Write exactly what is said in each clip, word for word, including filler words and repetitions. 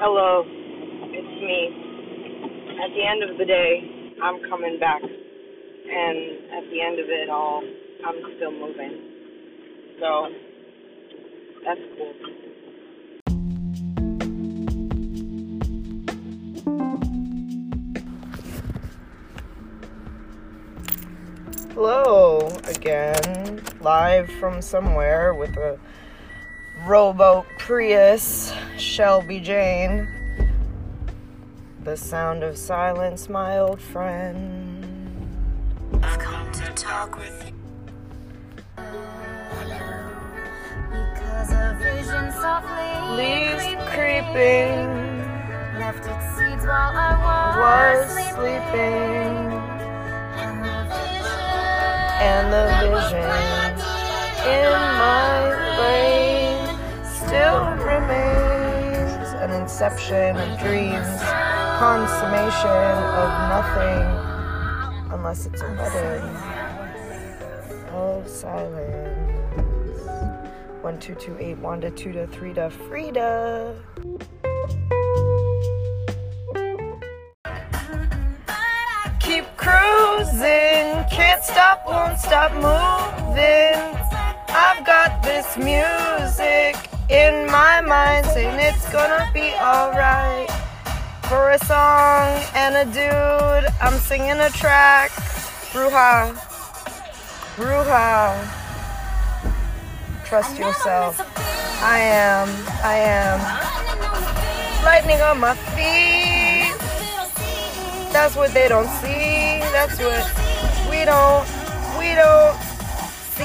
hello, it's me. At the end of the day, I'm coming back. And at the end of it all, I'm still moving. So, that's cool. Hello again, live from somewhere with a rowboat Prius, Shelby Jane. The sound of silence, my old friend. I've come to talk with you. Because a vision softly leaves creeping, left its seeds while I was sleeping. And the vision in my brain still remains an inception of dreams, consummation of nothing, unless it's a wedding. Oh, silence. One, two, two, eight, Wanda, two, to three, to Frida. Keep cruising. Can't stop, won't stop moving. I've got this music in my mind saying it's gonna be alright. For a song and a dude, I'm singing a track. Bruja, Bruja. Trust yourself. I am, I am. Lightning on my feet. That's what they don't see. That's what... We don't, we don't see.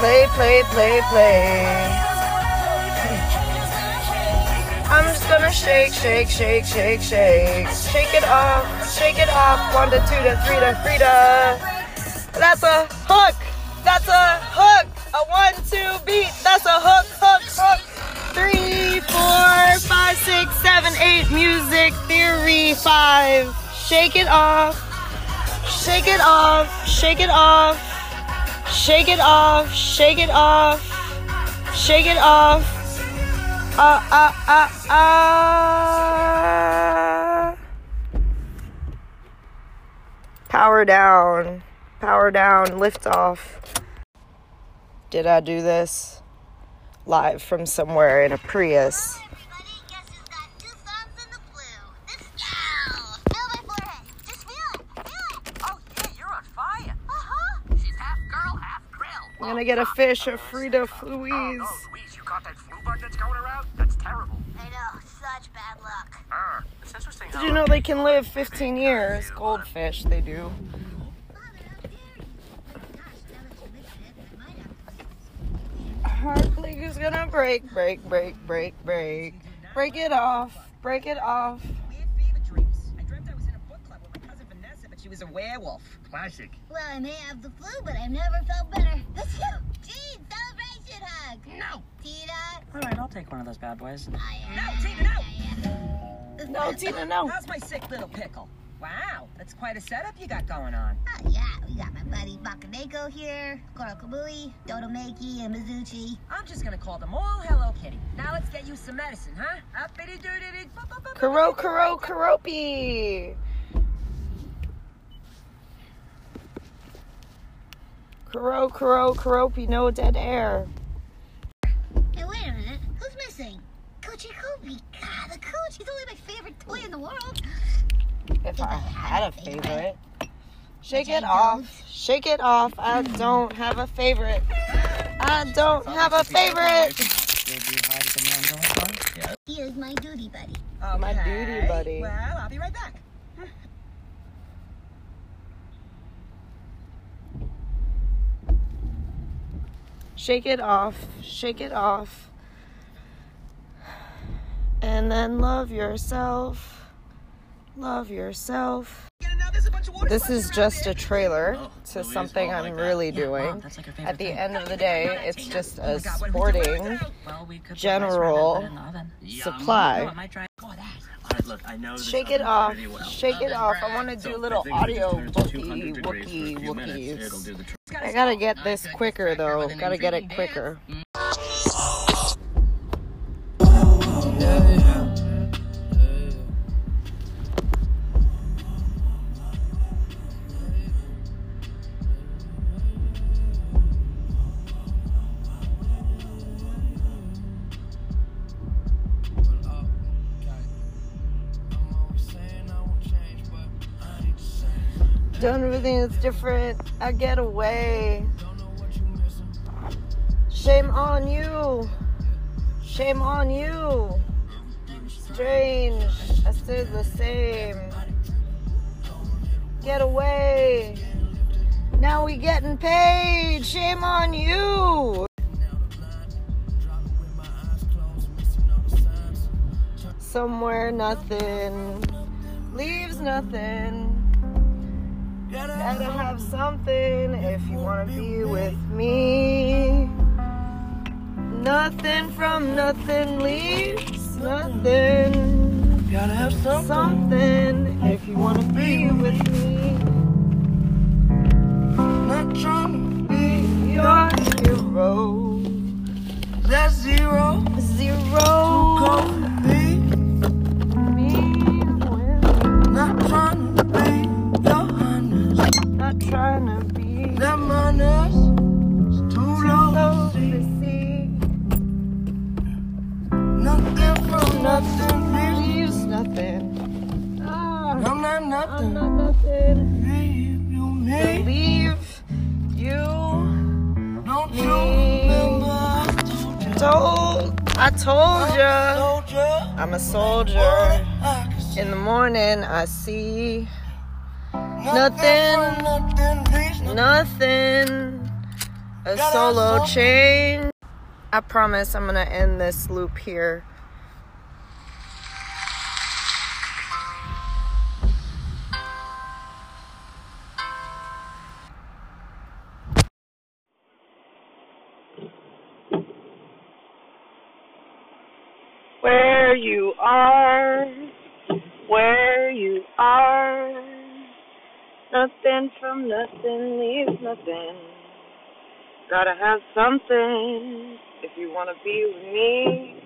Play, play, play, play. I'm just gonna shake, shake, shake, shake, shake. Shake it off, shake it off. One to two to three to Frida. That's a hook, that's a hook. A one, two beat, that's a hook, hook, hook. Three, four, five, six, seven, eight. Music theory five. Shake it off. Shake it off. Shake it off. Shake it off. Shake it off. Shake it off. Ah uh, ah uh, ah uh, ah. Uh. Power down. Power down. Lift off. Did I do this? Live from somewhere in a Prius. Hello everybody, guess who's got two thumbs in the blue? This gal! Feel my forehead, just feel it, feel it! Oh yeah, you're on fire! Uh-huh! She's half girl, half krill! I'm gonna get a fish, a Frida Fluise. Oh no, Louise, you caught that flu bug that's going around? That's terrible. I know, such bad luck. Uh, it's interesting. Did you know they can live fifteen years? Goldfish, they do. Heart league is gonna break, break, break, break, break. Break it off, break it off. Weird fever dreams. I dreamt I was in a book club with my cousin Vanessa, but she was a werewolf. Classic. Well, I may have the flu, but I've never felt better. That's you. Gene, celebration hug. No. Tina. All right, I'll take one of those bad boys. Oh, yeah. No, Tina, no. Yeah, yeah. No, Tina, no. How's my sick little pickle? Wow, that's quite a setup you got going on. Oh, yeah, we got my buddy Bakaneko here, Coral Kabui, Dodomeki, and Mizuchi. I'm just gonna call them all Hello Kitty. Now let's get you some medicine, huh? Uppity-doo-doo-doo. Kuro, Kuro, Kuropi. Kuro, Kuro, Kuropi, no dead air. Hey, wait a minute, who's missing? Kochi Kopi. God, the Kochi is only my favorite toy in the world. If I had a favorite, shake it off, shake it off. I don't have a favorite. I don't have a favorite. Here's my duty buddy. Okay. My duty buddy. Well, I'll be right back. Shake it off, shake it off, and then love yourself. Love yourself. This is just a trailer to something I'm really doing. At the end of the day, it's just a sporting general supply. Shake it off. Shake it off. I want to do little audio wookie, wookie, wookies. I gotta get this quicker though. Gotta get it quicker. Doing everything that's different. I get away. Shame on you. Shame on you. Strange. I stayed the same. Get away. Now we getting paid. Shame on you. Somewhere nothing. Leaves nothing. Gotta have something if you wanna be with me. Nothing from nothing leaves nothing. Gotta have something if you wanna be with me. Not trying to be your hero. That's zero. Zero. Too cold to be me. Not trying to be. Not trying to be the minus. It's too low to see. Nothing from nothing leaves nothing. Ah, I'm not nothing. I'm not nothing. Believe you me. Believe you. Don't you remember? I told. I told you. I'm a soldier. I'm a soldier. In the morning, I see. Nothing, nothing, nothing, a solo change. I promise I'm going to end this loop here. Where you are, where you are. Nothing from nothing leaves nothing. Gotta have something if you wanna be with me,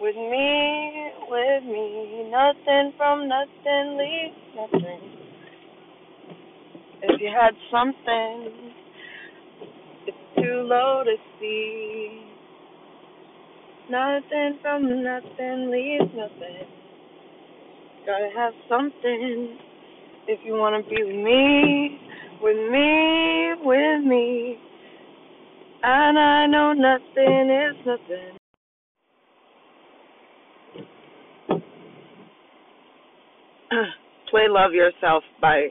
with me, with me. Nothing from nothing leaves nothing. If you had something, it's too low to see. Nothing from nothing leaves nothing. Gotta have something. If you want to be with me, with me, with me. And I know nothing is nothing. Play Love Yourself by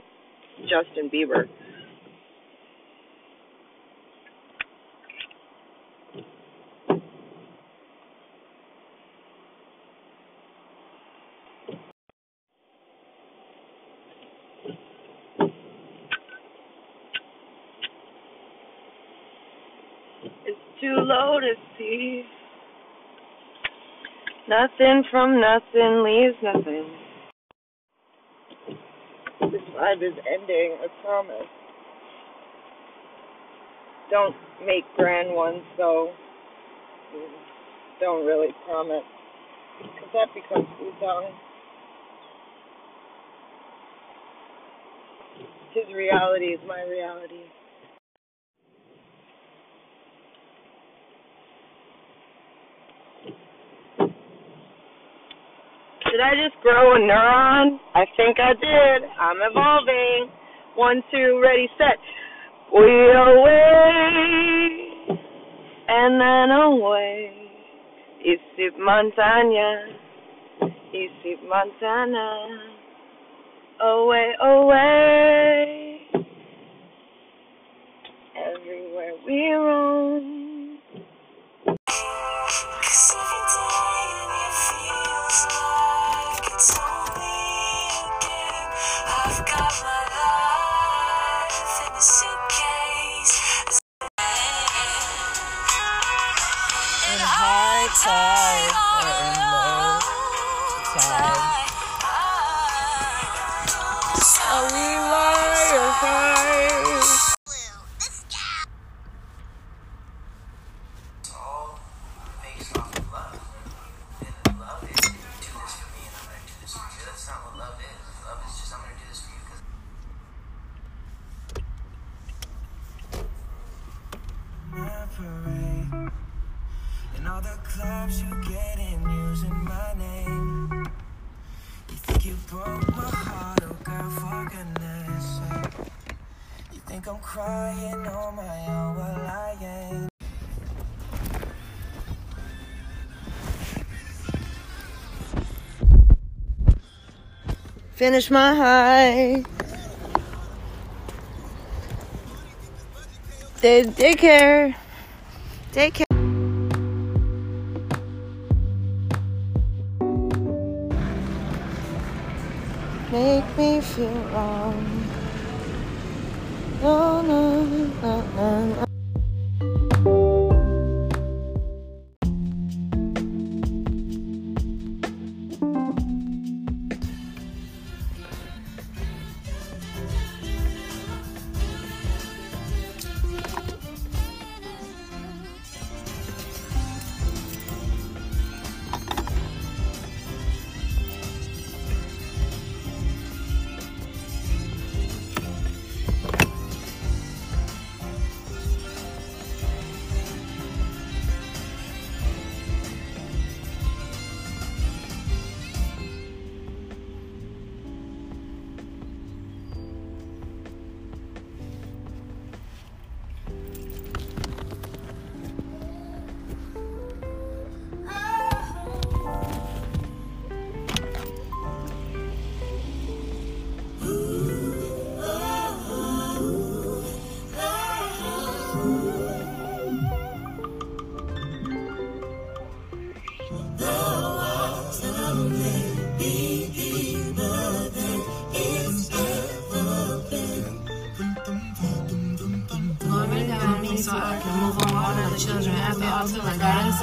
Justin Bieber. Too low to see. Nothing from nothing leaves nothing. This vibe is ending, I promise. Don't make grand ones, though. Don't really promise. Because that becomes futile. His reality is my reality. Did I just grow a neuron? I think I did. I'm evolving. One, two, ready, set. We away and then away. Ici Montana, Ici Montana. Away, away. Everywhere we roam. Love it. all the clubs you get in using my name. You think you broke my heart, oh girl, for goodness sake. You think I'm crying on my own, well I ain't. Finish my high. They take care. Take care. Make me feel wrong. No, no, no, no, no.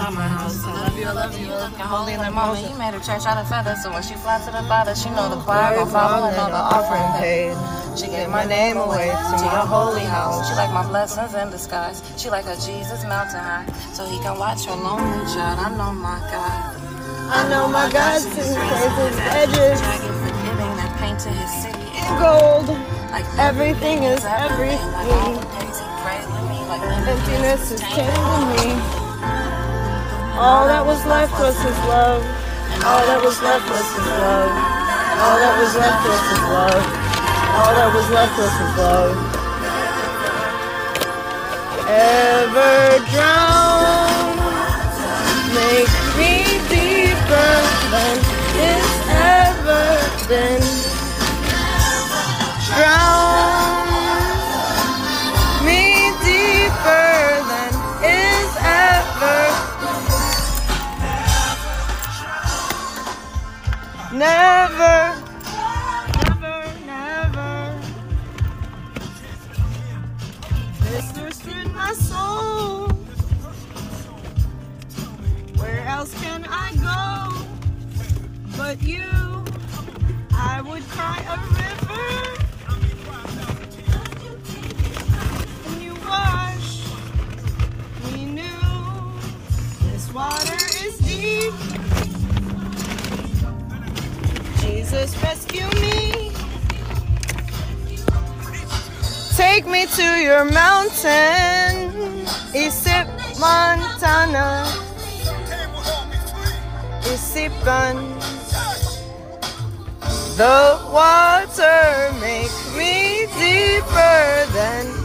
My house. I love you, I love you, you looking holy like mama. You made a church out of feathers, so when she fly to the father, she know the choir gon' follow and all the offering paid. She gave my name away to my holy house. She like my blessings in disguise. She like a Jesus mountain high, so he can watch her lonely child. I know my God. I know my God sings his edges. Dragon forgiving that painted his city in gold. Like everything is everything. Like emptiness is changing me. All that was left was his love. All that was left was his love. All that was left was his love. All that was left was his love. Ever drown, make me deeper than it's ever been. Drown me deeper than it's ever. Never, never, never. This thirst in my soul. Where else can I go but you? I would cry a river, and you wash me new. This water is deep. Jesus, rescue me. Take me to your mountain, Isip Montana. Isipan. The water make me deeper than